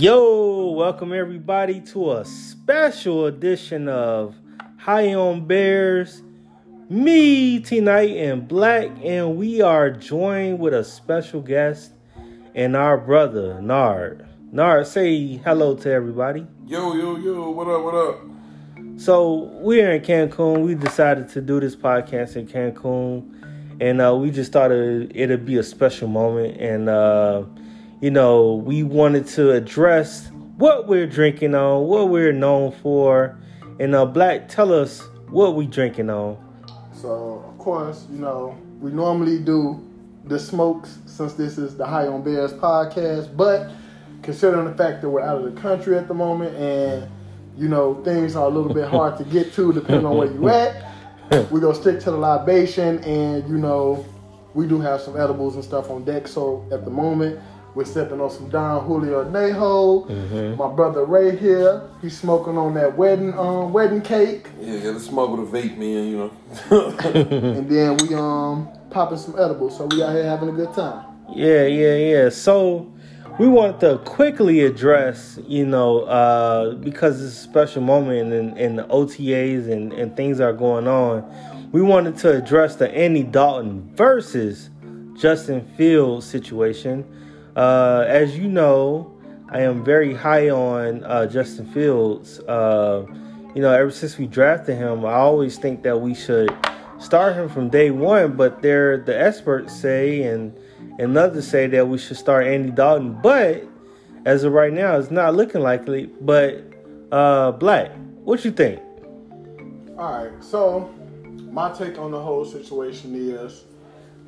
Yo, welcome everybody to a special edition of High on Bears. Me, T. Knight, and Black, and we are joined with a special guest and our brother, Nard. Nard, say hello to everybody. Yo, yo, yo, what up, what up? So, we're in Cancun. We decided to do this podcast in Cancun, and we just thought it'd be a special moment, and you know, we wanted to address what we're drinking on, what we're known for. And Black, tell us what we drinking on. So, of course, you know, we normally do the smokes since this is the High on Bears podcast. But considering the fact that we're out of the country at the moment and, you know, things are a little bit hard to get to depending on where you're at, we're going to stick to the libation. And, you know, we do have some edibles and stuff on deck. So, at the moment, we're sipping on some Don Julio Añejo. Mm-hmm. My brother Ray here, he's smoking on that wedding cake. Yeah, gotta smoke with a vape, man, you know. And then we popping some edibles, so we out here having a good time. Yeah. So we wanted to quickly address, you know, because it's a special moment and the OTAs and things are going on, we wanted to address the Andy Dalton versus Justin Fields situation. As you know, I am very high on Justin Fields. You know, ever since we drafted him, I always think that we should start him from day one. But the experts say and others say that we should start Andy Dalton. But as of right now, it's not looking likely. But Black, what you think? All right. So my take on the whole situation is,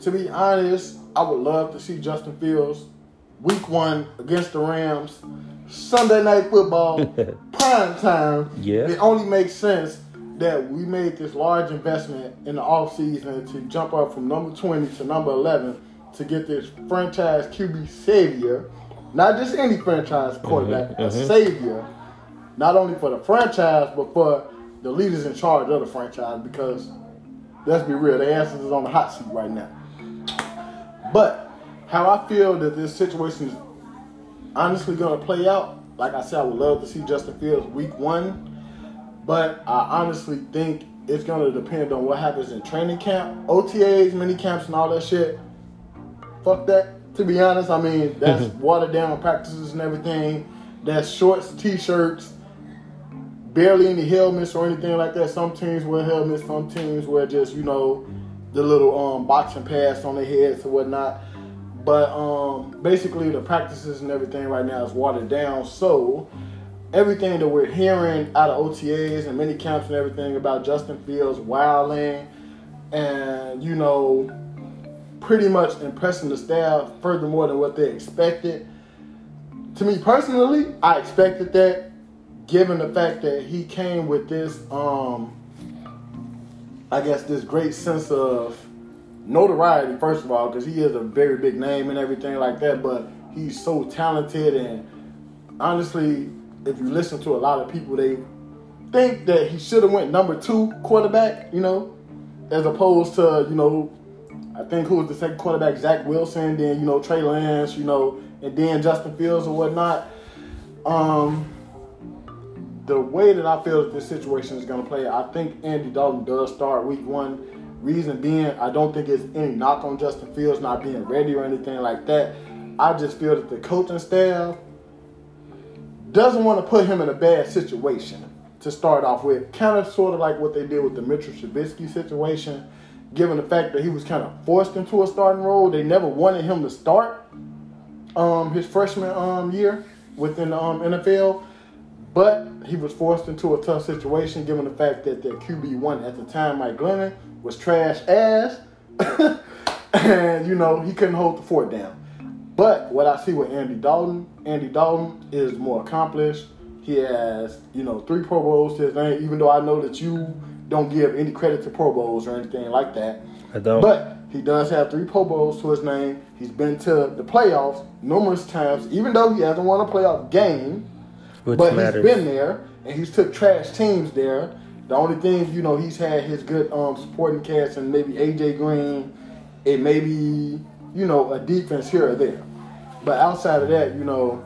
to be honest, I would love to see Justin Fields Week 1 against the Rams, Sunday Night Football, prime time. Yeah. It only makes sense that we made this large investment in the offseason to jump up from number 20 to number 11 to get this franchise QB savior, not just any franchise quarterback, a savior, not only for the franchise, but for the leaders in charge of the franchise, because let's be real, the answer is on the hot seat right now. But how I feel that this situation is honestly going to play out, like I said, I would love to see Justin Fields Week 1, but I honestly think it's going to depend on what happens in training camp, OTAs, mini camps, and all that shit. Fuck that, to be honest. I mean, that's watered down practices and everything. That's shorts, t-shirts, barely any helmets or anything like that. Some teams wear helmets, some teams wear just, you know, the little boxing pads on their heads and whatnot. But basically the practices and everything right now is watered down. So everything that we're hearing out of OTAs and mini camps and everything about Justin Fields wilding and, you know, pretty much impressing the staff furthermore than what they expected. To me personally, I expected that, given the fact that he came with this, I guess, this great sense of notoriety, first of all, because he is a very big name and everything like that, but he's so talented. And honestly, if you listen to a lot of people, they think that he should have went number 2 quarterback, you know, as opposed to, you know, I think who was the second quarterback, Zach Wilson, then, you know, Trey Lance, you know, and then Justin Fields or whatnot. The way that I feel that this situation is going to play, I think Andy Dalton does start Week 1. Reason being, I don't think it's any knock on Justin Fields not being ready or anything like that. I just feel that the coaching staff doesn't want to put him in a bad situation to start off with. Kind of sort of like what they did with the Mitchell Trubisky situation, given the fact that he was kind of forced into a starting role. They never wanted him to start his freshman year within the NFL. But he was forced into a tough situation, given the fact that their QB1 at the time, Mike Glennon, was trash ass. And, you know, he couldn't hold the fort down. But what I see with Andy Dalton is more accomplished. He has, you know, 3 Pro Bowls to his name, even though I know that you don't give any credit to Pro Bowls or anything like that. I don't. But he does have 3 Pro Bowls to his name. He's been to the playoffs numerous times, even though he hasn't won a playoff game. Which matters. He's been there, and he's took trash teams there. The only thing, you know, he's had his good supporting cast and maybe AJ Green and maybe, you know, a defense here or there. But outside of that, you know,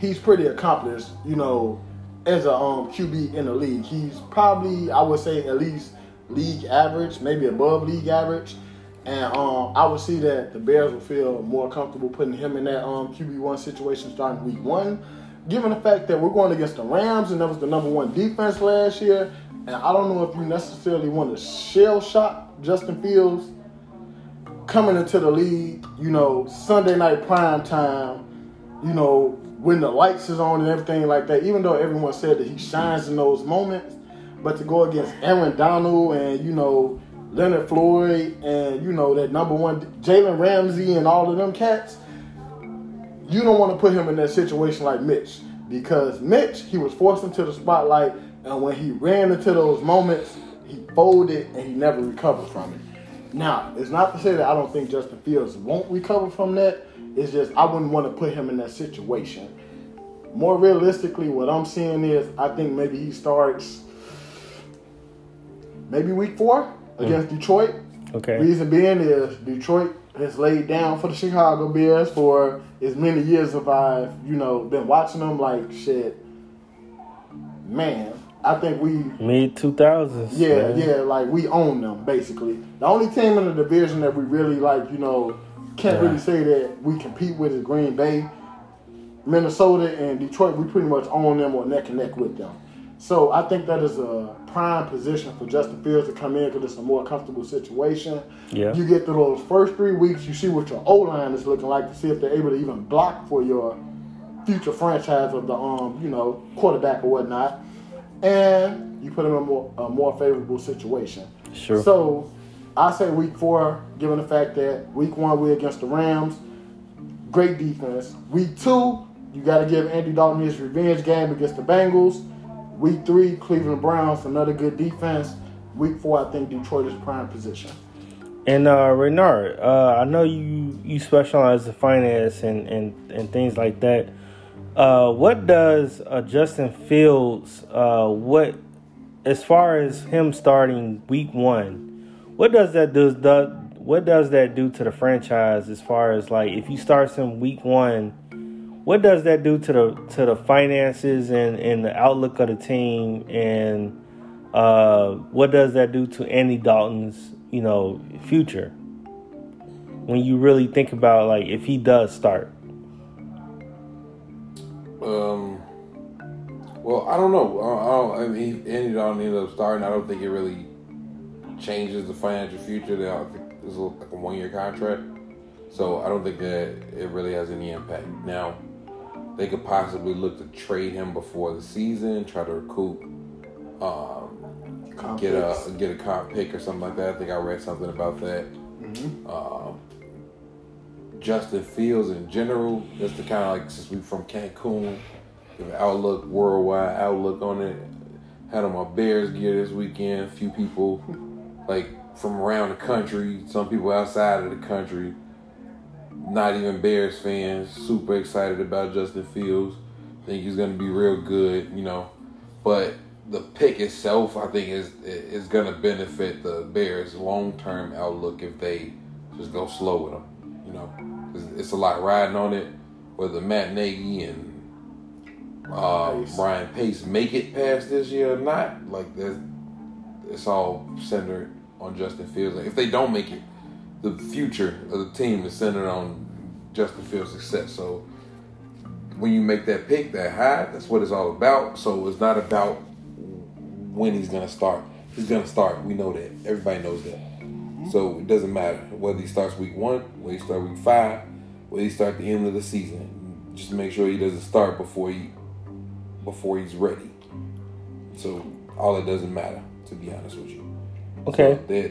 he's pretty accomplished, you know, as a QB in the league. He's probably, I would say, at least league average, maybe above league average. And I would see that the Bears would feel more comfortable putting him in that QB1 situation starting week one, given the fact that we're going against the Rams, and that was the number one defense last year. And I don't know if you necessarily want to shell shock Justin Fields coming into the league, you know, Sunday night prime time, you know, when the lights is on and everything like that, even though everyone said that he shines in those moments. But to go against Aaron Donald and, you know, Leonard Floyd and, you know, that number one, Jalen Ramsey and all of them cats, you don't want to put him in that situation like Mitch. Because Mitch, he was forced into the spotlight, and when he ran into those moments, he folded and he never recovered from it. Now, it's not to say that I don't think Justin Fields won't recover from that. It's just I wouldn't want to put him in that situation. More realistically, what I'm seeing is I think maybe he starts maybe week four against Detroit. Okay. Reason being is Detroit has laid down for the Chicago Bears for as many years as I've, you know, been watching them. Like, shit, man, I think we mid-2000s. Yeah, man. Like we own them basically. The only team in the division that we really like, you know, can't really say that we compete with is Green Bay, Minnesota, and Detroit. We pretty much own them or neck and neck with them. So I think that is a prime position for Justin Fields to come in because it's a more comfortable situation. Yeah. You get through those first 3 weeks, you see what your O-line is looking like to see if they're able to even block for your future franchise of the, you know, quarterback or whatnot. And you put them in a more favorable situation. Sure. So I say week four, given the fact that week one we're against the Rams, great defense. Week two, you got to give Andy Dalton his revenge game against the Bengals. Week three, Cleveland Browns, another good defense. Week four, I think Detroit is prime position. And Reynard, I know you specialize in finance and things like that. What does Justin Fields, as far as him starting week one, what does that do to the franchise as far as like if he starts in week one? What does that do to the finances and the outlook of the team, and what does that do to Andy Dalton's, you know, future? When you really think about like if he does start. Well, I don't know. I mean, Andy Dalton ended up starting. I don't think it really changes the financial future. I think it's like a 1-year contract, so I don't think that it really has any impact now. They could possibly look to trade him before the season, try to recoup, get a comp pick or something like that. I think I read something about that. Mm-hmm. Justin Fields in general, that's the kind of like, since we from Cancun, the outlook, worldwide outlook on it. Had on my Bears gear this weekend. A few people like from around the country, some people outside of the country. Not even Bears fans, super excited about Justin Fields. Think he's going to be real good, you know. But the pick itself, I think, is going to benefit the Bears' long-term outlook if they just go slow with him, you know. It's a lot riding on it. Whether Matt Nagy and Brian Pace make it past this year or not, like, it's all centered on Justin Fields. Like, if they don't make it, the future of the team is centered on Justin Fields' success. So when you make that pick that high, that's what it's all about. So it's not about when he's going to start. He's going to start. We know that. Everybody knows that. So it doesn't matter whether he starts week one, whether he starts week five, whether he starts the end of the season. Just make sure he doesn't start before he's ready. So all that doesn't matter, to be honest with you. Okay. So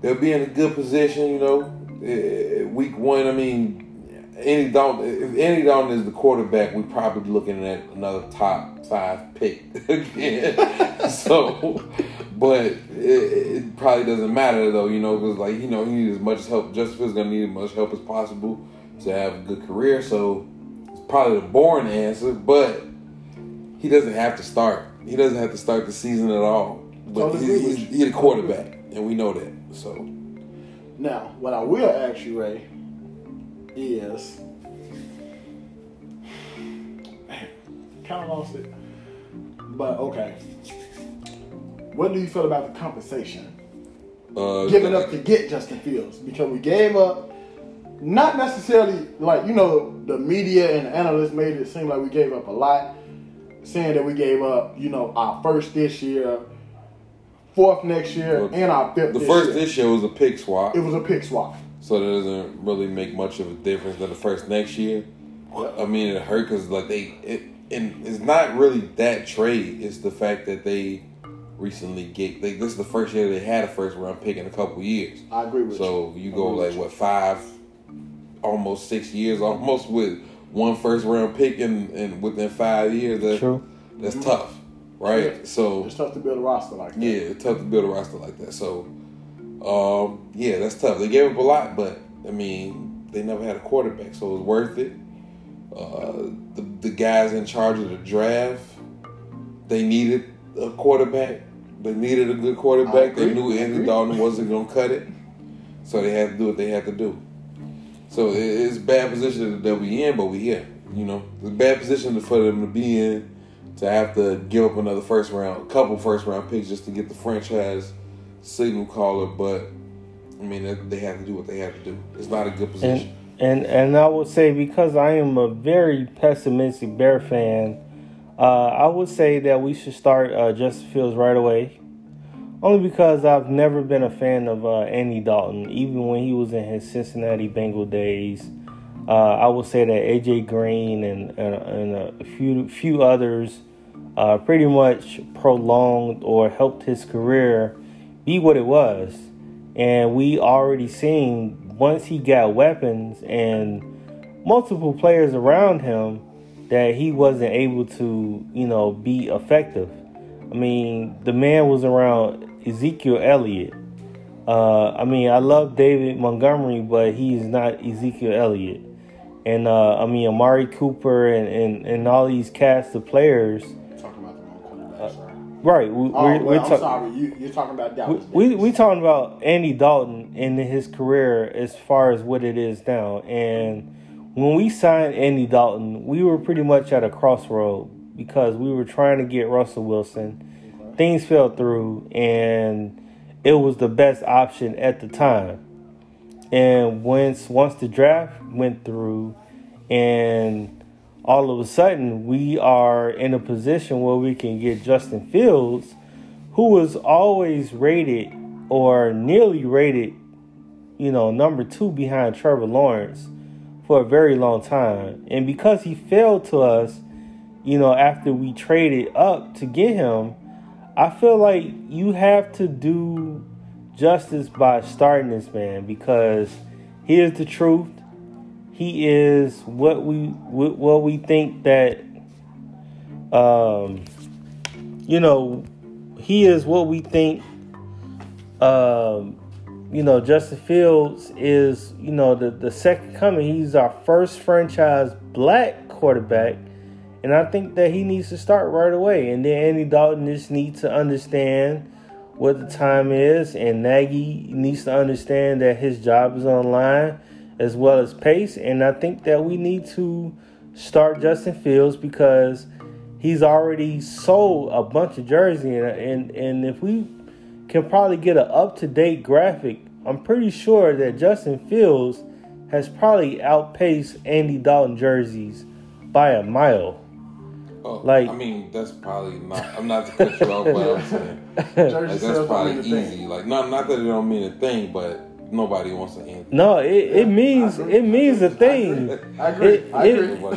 They'll be in a good position, you know. Week one, I mean, if Andy Dalton is the quarterback, we're probably looking at another top 5 pick again. So, but it probably doesn't matter, though, you know, because, like, you know, he needs as much help. Justin Fields is going to need as much help as possible to have a good career. So, it's probably the boring answer, but he doesn't have to start. He doesn't have to start the season at all. But he's a quarterback, and we know that. So now, what I will ask you, Ray, is Kind of lost it. But, okay. What do you feel about the compensation? Giving up to get Justin Fields. Because we gave up, not necessarily, like, you know, the media and the analysts made it seem like we gave up a lot. Saying that we gave up, you know, our first this year, fourth next year, and our fifth this year. The first this year was a pick swap. It was a pick swap. So that doesn't really make much of a difference than the first next year. I mean, it hurt because, like, it's not really that trade. It's the fact that they recently get, like, this is the first year they had a first round pick in a couple years. I agree with you. So you go, like, what, 5, almost 6 years, almost with one first round pick and within 5 years, that's mm-hmm. tough, right? Yeah. So it's tough to build a roster like that. Yeah, it's tough to build a roster like that. So, yeah, that's tough. They gave up a lot, but I mean, they never had a quarterback, so it was worth it. The guys in charge of the draft, they needed a quarterback. They needed a good quarterback. They knew Andy Dalton wasn't going to cut it, so they had to do what they had to do. So it's a bad position that we in, but we here. You know, it's a bad position for them to be in, to have to give up another first round, a couple first round picks just to get the franchise signal caller. But I mean, they have to do what they have to do. It's not a good position. And I would say, because I am a very pessimistic Bear fan, I would say that we should start Justin Fields right away. Only because I've never been a fan of Andy Dalton, even when he was in his Cincinnati Bengal days. I would say that AJ Green and a few others pretty much prolonged or helped his career be what it was. And we already seen, once he got weapons and multiple players around him, that he wasn't able to, you know, be effective. I mean, the man was around Ezekiel Elliott. I mean, I love David Montgomery, but he is not Ezekiel Elliott. And, I mean, Amari Cooper and all these cast of players. Talking about the wrong quarterback, sorry. Right. You're talking about Dallas. We're talking about Andy Dalton and his career as far as what it is now. And when we signed Andy Dalton, we were pretty much at a crossroad because we were trying to get Russell Wilson. Okay. Things fell through, and it was the best option at the time. And once the draft went through and all of a sudden, we are in a position where we can get Justin Fields, who was always rated or nearly rated, you know, number 2 behind Trevor Lawrence for a very long time. And because he failed to us, you know, after we traded up to get him, I feel like you have to do justice by starting this man, because he is the truth. He is what we think that, you know, he is what we think, you know, Justin Fields is, you know, the second coming. He's our first franchise black quarterback, and I think that he needs to start right away. And then Andy Dalton just needs to understand what the time is, and Nagy needs to understand that his job is on the line, as well as pace. And I think that we need to start Justin Fields because he's already sold a bunch of jerseys. And if we can probably get an up-to-date graphic, I'm pretty sure that Justin Fields has probably outpaced Andy Dalton jerseys by a mile. Oh, like, I mean, that's probably not... I'm not to cut you off, but I'm saying like, that's probably easy. Like, not that it don't mean a thing, but nobody wants to answer. No, it means a thing. I agree.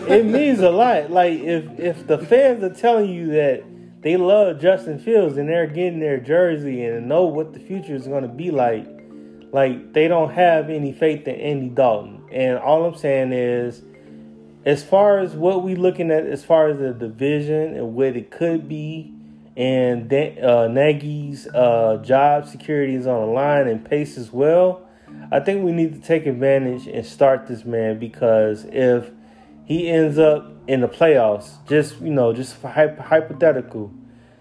It means a lot. Like, if the fans are telling you that they love Justin Fields and they're getting their jersey and know what the future is going to be like they don't have any faith in Andy Dalton. And all I'm saying is, as far as what we looking at, as far as the division and what it could be, and Nagy's job security is on the line and pace as well, I think we need to take advantage and start this man, because if he ends up in the playoffs, just for hypothetical,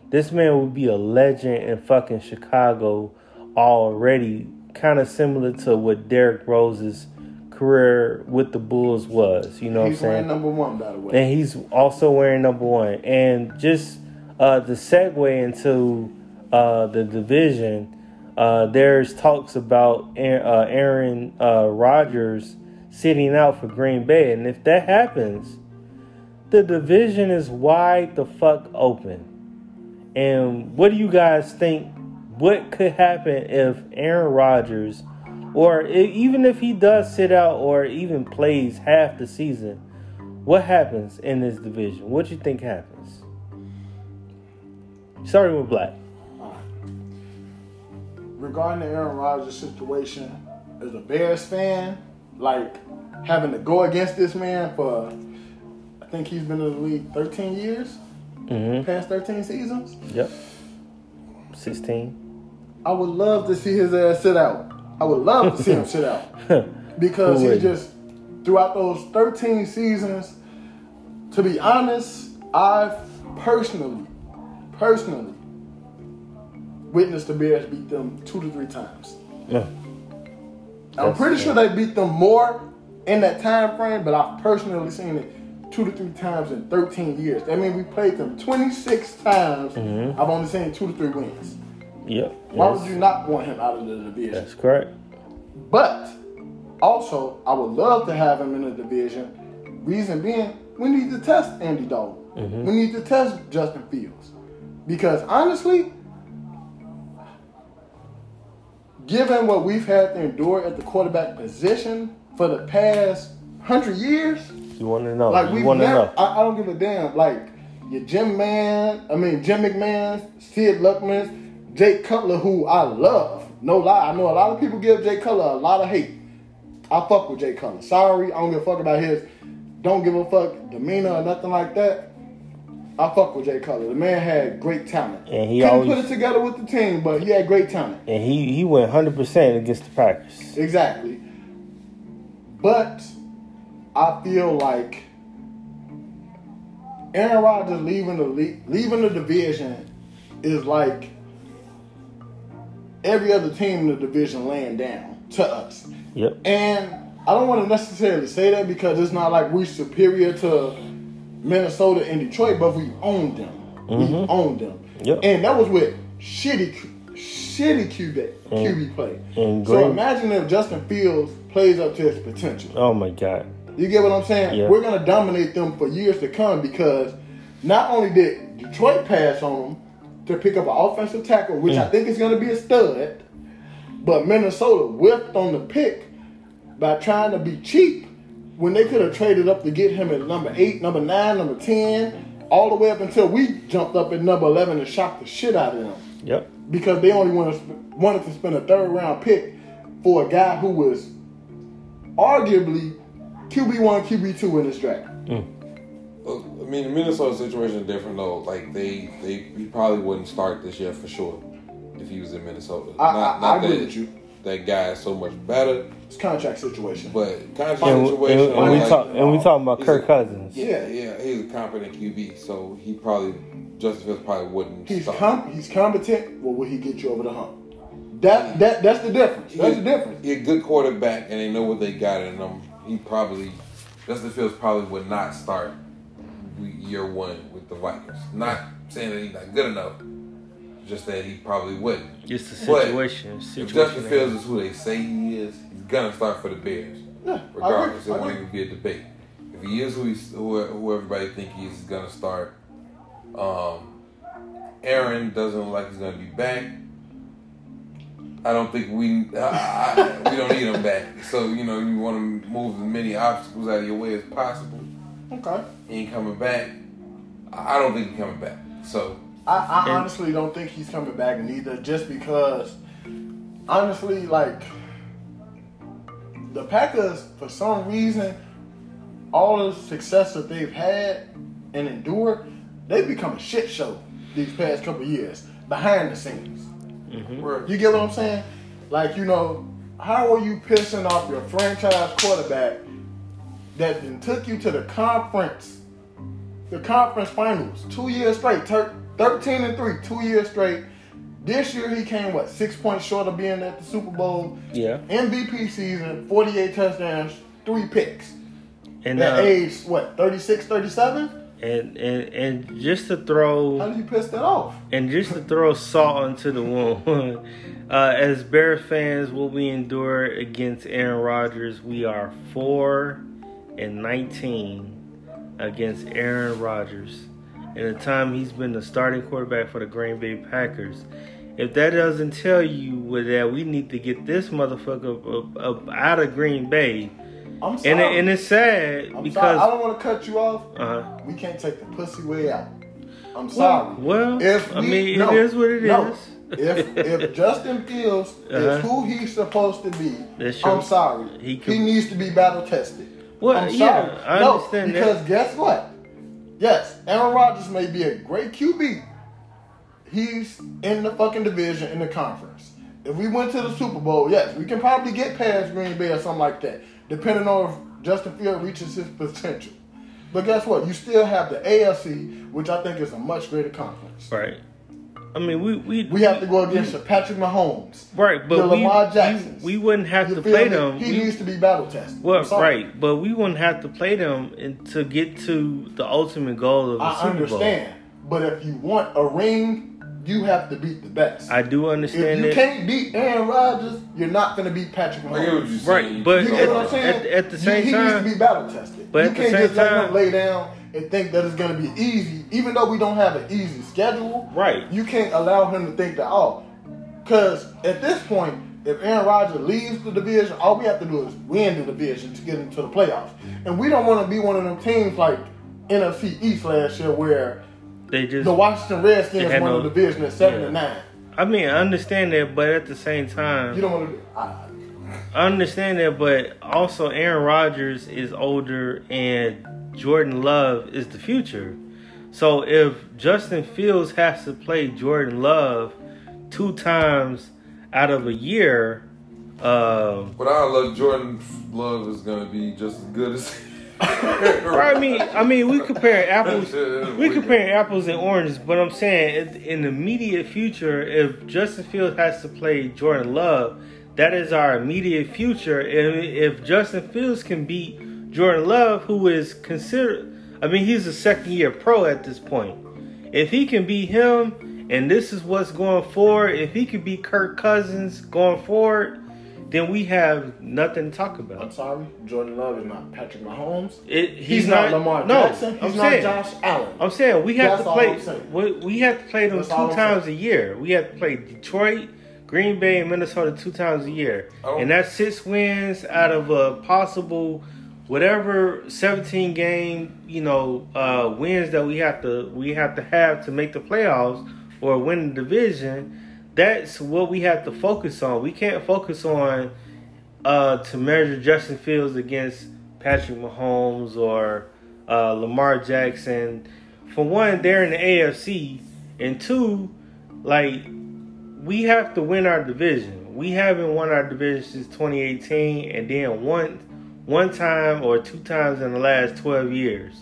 this man would be a legend in fucking Chicago already, kind of similar to what Derrick Rose's career with the Bulls was. You know what I'm saying? He's wearing number one, by the way. And he's also wearing number one. And just the segue into the division, there's talks about Aaron Rodgers sitting out for Green Bay. And if that happens, the division is wide the fuck open. And what do you guys think? What could happen if Aaron Rodgers, or even if he does sit out or even plays half the season, what happens in this division? What do you think happens? Starting with Black. Regarding the Aaron Rodgers situation, as a Bears fan, like having to go against this man for, I think he's been in the league 13 years, past 13 seasons. Yep. 16. I would love to see his ass sit out. I would love to see him sit out. Because he just, throughout those 13 seasons, to be honest, I've personally witnessed the Bears beat them 2 to 3 times. Yeah. I'm pretty sure they beat them more in that time frame, but I've personally seen it 2 to 3 times in 13 years. That means we played them 26 times. Mm-hmm. I've only seen 2 to 3 wins. Yep. Why would you not want him out of the division? That's correct. But also, I would love to have him in the division. Reason being, we need to test Andy Dalton. Mm-hmm. We need to test Justin Fields. Because honestly, given what we've had to endure at the quarterback position for the past 100 years, you want to know. Like we want to know. I don't give a damn. Like your Jim McMahon, Sid Luckman, Jay Cutler, who I love. No lie. I know a lot of people give Jay Cutler a lot of hate. I fuck with Jay Cutler. Sorry, I don't give a fuck about his don't give a fuck demeanor or nothing like that. I fuck with Jay Cutler. The man had great talent. And he couldn't put it together with the team, but he had great talent. And he went 100% against the Packers. Exactly. But I feel like Aaron Rodgers leaving the division is like every other team in the division laying down to us. Yep. And I don't want to necessarily say that because it's not like we're superior to Minnesota and Detroit, but we owned them. Mm-hmm. We owned them. Yep. And that was with shitty QB play. And so imagine if Justin Fields plays up to his potential. Oh, my God. You get what I'm saying? Yep. We're going to dominate them for years to come because not only did Detroit pass on them, to pick up an offensive tackle, which I think is going to be a stud. But Minnesota whiffed on the pick by trying to be cheap when they could have traded up to get him at number 8, number 9, number 10, all the way up until we jumped up at number 11 and shocked the shit out of them. Yep. Because they only wanted to spend a third-round pick for a guy who was arguably QB1, QB2 in this draft. Mm. I mean, the Minnesota situation is different, though. Like, he probably wouldn't start this year for sure if he was in Minnesota. I agree with you. That guy is so much better. It's contract situation. But we talking about Kirk Cousins. Yeah. He's a competent QB, so Justin Fields probably wouldn't start. He's competent. Well, will he get you over the hump? That's the difference. That's the difference. He's a good quarterback, and they know what they got in him. Justin Fields probably would not start year one with the Vikings. Not saying that he's not good enough, just that he probably wouldn't. It's the situation. If Justin Fields is who they say he is, he's going to start for the Bears. Yeah, regardless, it won't even be a debate. If he is who everybody thinks he is going to start, Aaron doesn't look like he's going to be back. I don't think we don't need him back. So, you want to move as many obstacles out of your way as possible. Okay. He ain't coming back. I don't think he's coming back. So I honestly don't think he's coming back neither, just because honestly, like, the Packers, for some reason, all the success that they've had and endured, they've become a shit show these past couple years behind the scenes. Mm-hmm. You get what I'm saying? Like, how are you pissing off your franchise quarterback that then took you to the conference finals, 2 years straight, 13-3, 2 years straight, This year he came, 6 points short of being at the Super Bowl. Yeah. MVP season, 48 touchdowns, 3 picks. And at age, 36, 37? And just to throw... How did you piss that off? And just to throw salt into the wound. As Bears fans, what we endure against Aaron Rodgers, we are 4-19 against Aaron Rodgers. In the time he's been the starting quarterback for the Green Bay Packers. If that doesn't tell you that we need to get this motherfucker up out of Green Bay, I'm sorry. And it's sad because I don't want to cut you off. Uh-huh. We can't take the pussy way out. I'm sorry. Well, it is what it is. If Justin Fields is who he's supposed to be, I'm sorry. He needs to be battle tested. Well, I'm sorry. Yeah, I understand because that. Guess what? Yes, Aaron Rodgers may be a great QB. He's in the fucking division in the conference. If we went to the Super Bowl, yes, we can probably get past Green Bay or something like that, depending on if Justin Fields reaches his potential. But guess what? You still have the AFC, which I think is a much greater conference. Right. I mean, we have to go against the Patrick Mahomes. Right, but Lamar Jackson. We wouldn't have to play them. He needs to be battle tested. Well, right, but we wouldn't have to play them to get to the ultimate goal of the Super Bowl. I understand, but if you want a ring, you have to beat the best. I do understand that. If you can't beat Aaron Rodgers, you're not going to beat Patrick Mahomes. Right, but at the same time, he needs to be battle tested. But you can't just let him lay down and think that it's going to be easy, even though we don't have an easy schedule. Right. You can't allow him to think that, because at this point, if Aaron Rodgers leaves the division, all we have to do is win the division to get into the playoffs. And we don't want to be one of them teams like NFC East last year where the Washington Redskins won the division at 7-9. I mean, I understand that, but at the same time... You don't want to... I understand that, but also Aaron Rodgers is older and... Jordan Love is the future. So if Justin Fields has to play Jordan Love 2 times out of a year, but I love Jordan Love is going to be just as good as. I mean, we compare apples and oranges. But I'm saying in the immediate future, if Justin Fields has to play Jordan Love, that is our immediate future. And if Justin Fields can beat Jordan Love, who is considered, he's a second-year pro at this point. If he can beat him, and this is what's going forward, if he can beat Kirk Cousins going forward, then we have nothing to talk about. I'm sorry, Jordan Love is not Patrick Mahomes. He's not Lamar Jackson. He's not Josh Allen. I'm saying we have to play them 2 times a year. We have to play Detroit, Green Bay, and Minnesota 2 times a year. And that's 6 wins out of a possible... Whatever 17 game, wins that we have to make the playoffs or win the division, that's what we have to focus on. We can't focus on to measure Justin Fields against Patrick Mahomes or Lamar Jackson. For one, they're in the AFC, and two, we have to win our division. We haven't won our division since 2018, and then one time or 2 times in the last 12 years.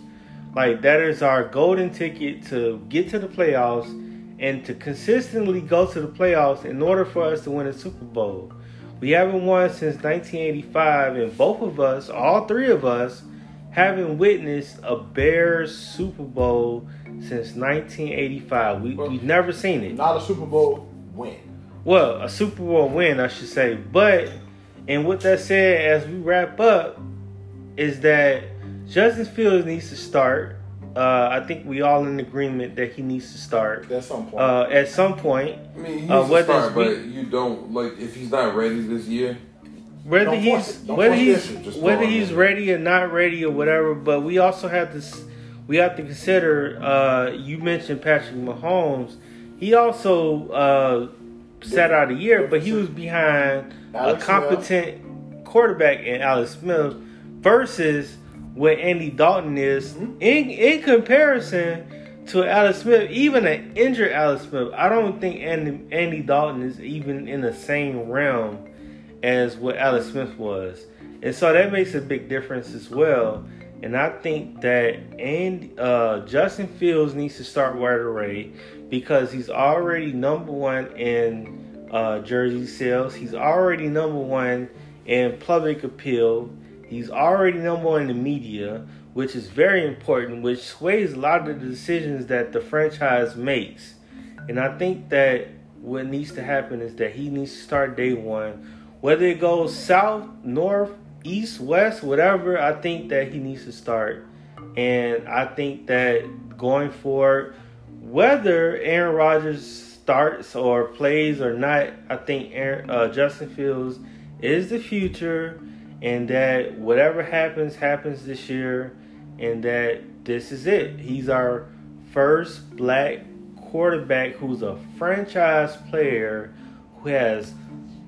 That is our golden ticket to get to the playoffs and to consistently go to the playoffs in order for us to win a Super Bowl. We haven't won since 1985, and all 3 of us, haven't witnessed a Bears Super Bowl since 1985. We've never seen it. Not a Super Bowl win. Well, a Super Bowl win, I should say. But... And with that said, as we wrap up, is that Justin Fields needs to start. I think we all in agreement that he needs to start. At some point. I mean, he needs to start, but you don't, if he's not ready this year. Whether he's ready or not ready or whatever, but we also have to consider, you mentioned Patrick Mahomes. He also sat out a year, but he was behind... Alex a competent Smith. Quarterback in Alex Smith versus what Andy Dalton is in comparison to Alex Smith, even an injured Alex Smith. I don't think Andy Dalton is even in the same realm as what Alex Smith was. And so that makes a big difference as well. And I think that Justin Fields needs to start right away because he's already number one in jersey sales. He's already number one in public appeal. He's already number one in the media, which is very important, which sways a lot of the decisions that the franchise makes. And I think that what needs to happen is that he needs to start day one. Whether it goes south, north, east, west, whatever, I think that he needs to start. And I think that going forward, whether Aaron Rodgers starts or plays or not, I think Justin Fields is the future, and that whatever happens, happens this year, and that this is it. He's our first black quarterback who's a franchise player who has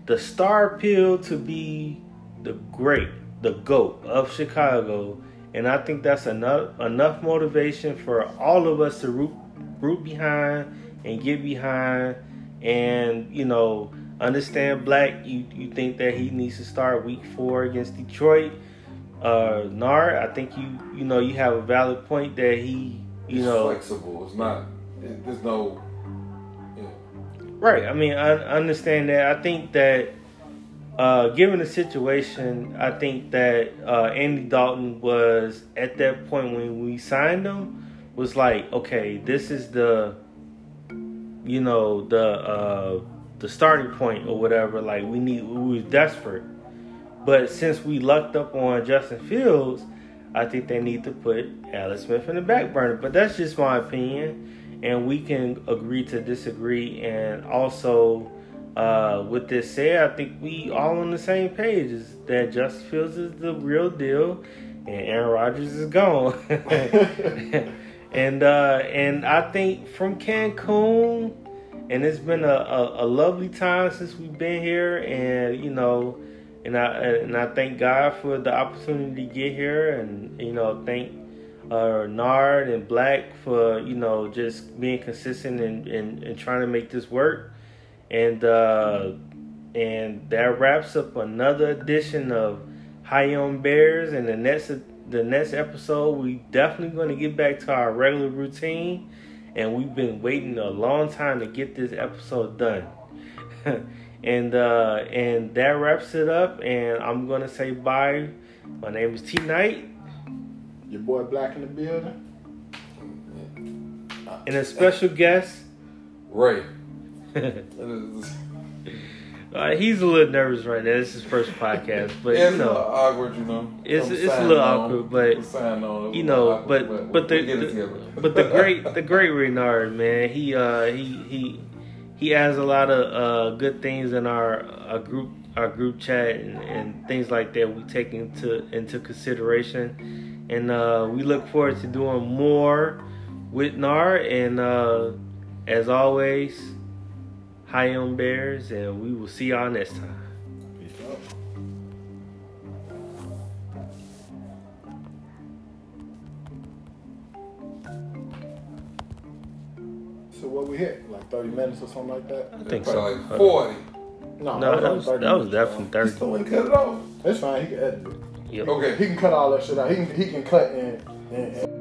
the star appeal to be the great, the GOAT of Chicago. And I think that's enough motivation for all of us to root behind and get behind, and, you know, understand Black. You think that he needs to start week 4 against Detroit. Nard, I think you know, you have a valid point that he's flexible. It's not, there's no, yeah. Right. I mean, I understand that. I think that given the situation, I think that Andy Dalton was at that point when we signed him was like, okay, this is the starting point or whatever. Like we were desperate. But since we lucked up on Justin Fields, I think they need to put Alex Smith in the back burner. But that's just my opinion, and we can agree to disagree. And also, with this said, I think we all on the same page is that Justin Fields is the real deal, and Aaron Rodgers is gone. And I think from Cancun. And it's been a lovely time since we've been here, and, you know, and I thank God for the opportunity to get here, and, you know, thank Nard and Black for, you know, just being consistent and trying to make this work. And that wraps up another edition of High on Bears, and the next episode we definitely going to get back to our regular routine. And we've been waiting a long time to get this episode done. and that wraps it up. And I'm going to say bye. My name is T. Knight. Your boy Black in the building. And a special guest. Ray. He's a little nervous right now. It's his first podcast, but it's, you know, a little awkward, you know. It's a little awkward, but you know, but the great Renard, man, he has a lot of good things in our group chat and things like that. We take into consideration, and we look forward to doing more with Nard. And as always, High on Bears, and we will see y'all next time. So what we hit? Like 30 minutes or something like that? I think so. Like 40. No, that was definitely 30. He still wouldn't cut it off. That's fine. He can edit it. Yep. Okay. He can cut all that shit out. He can cut and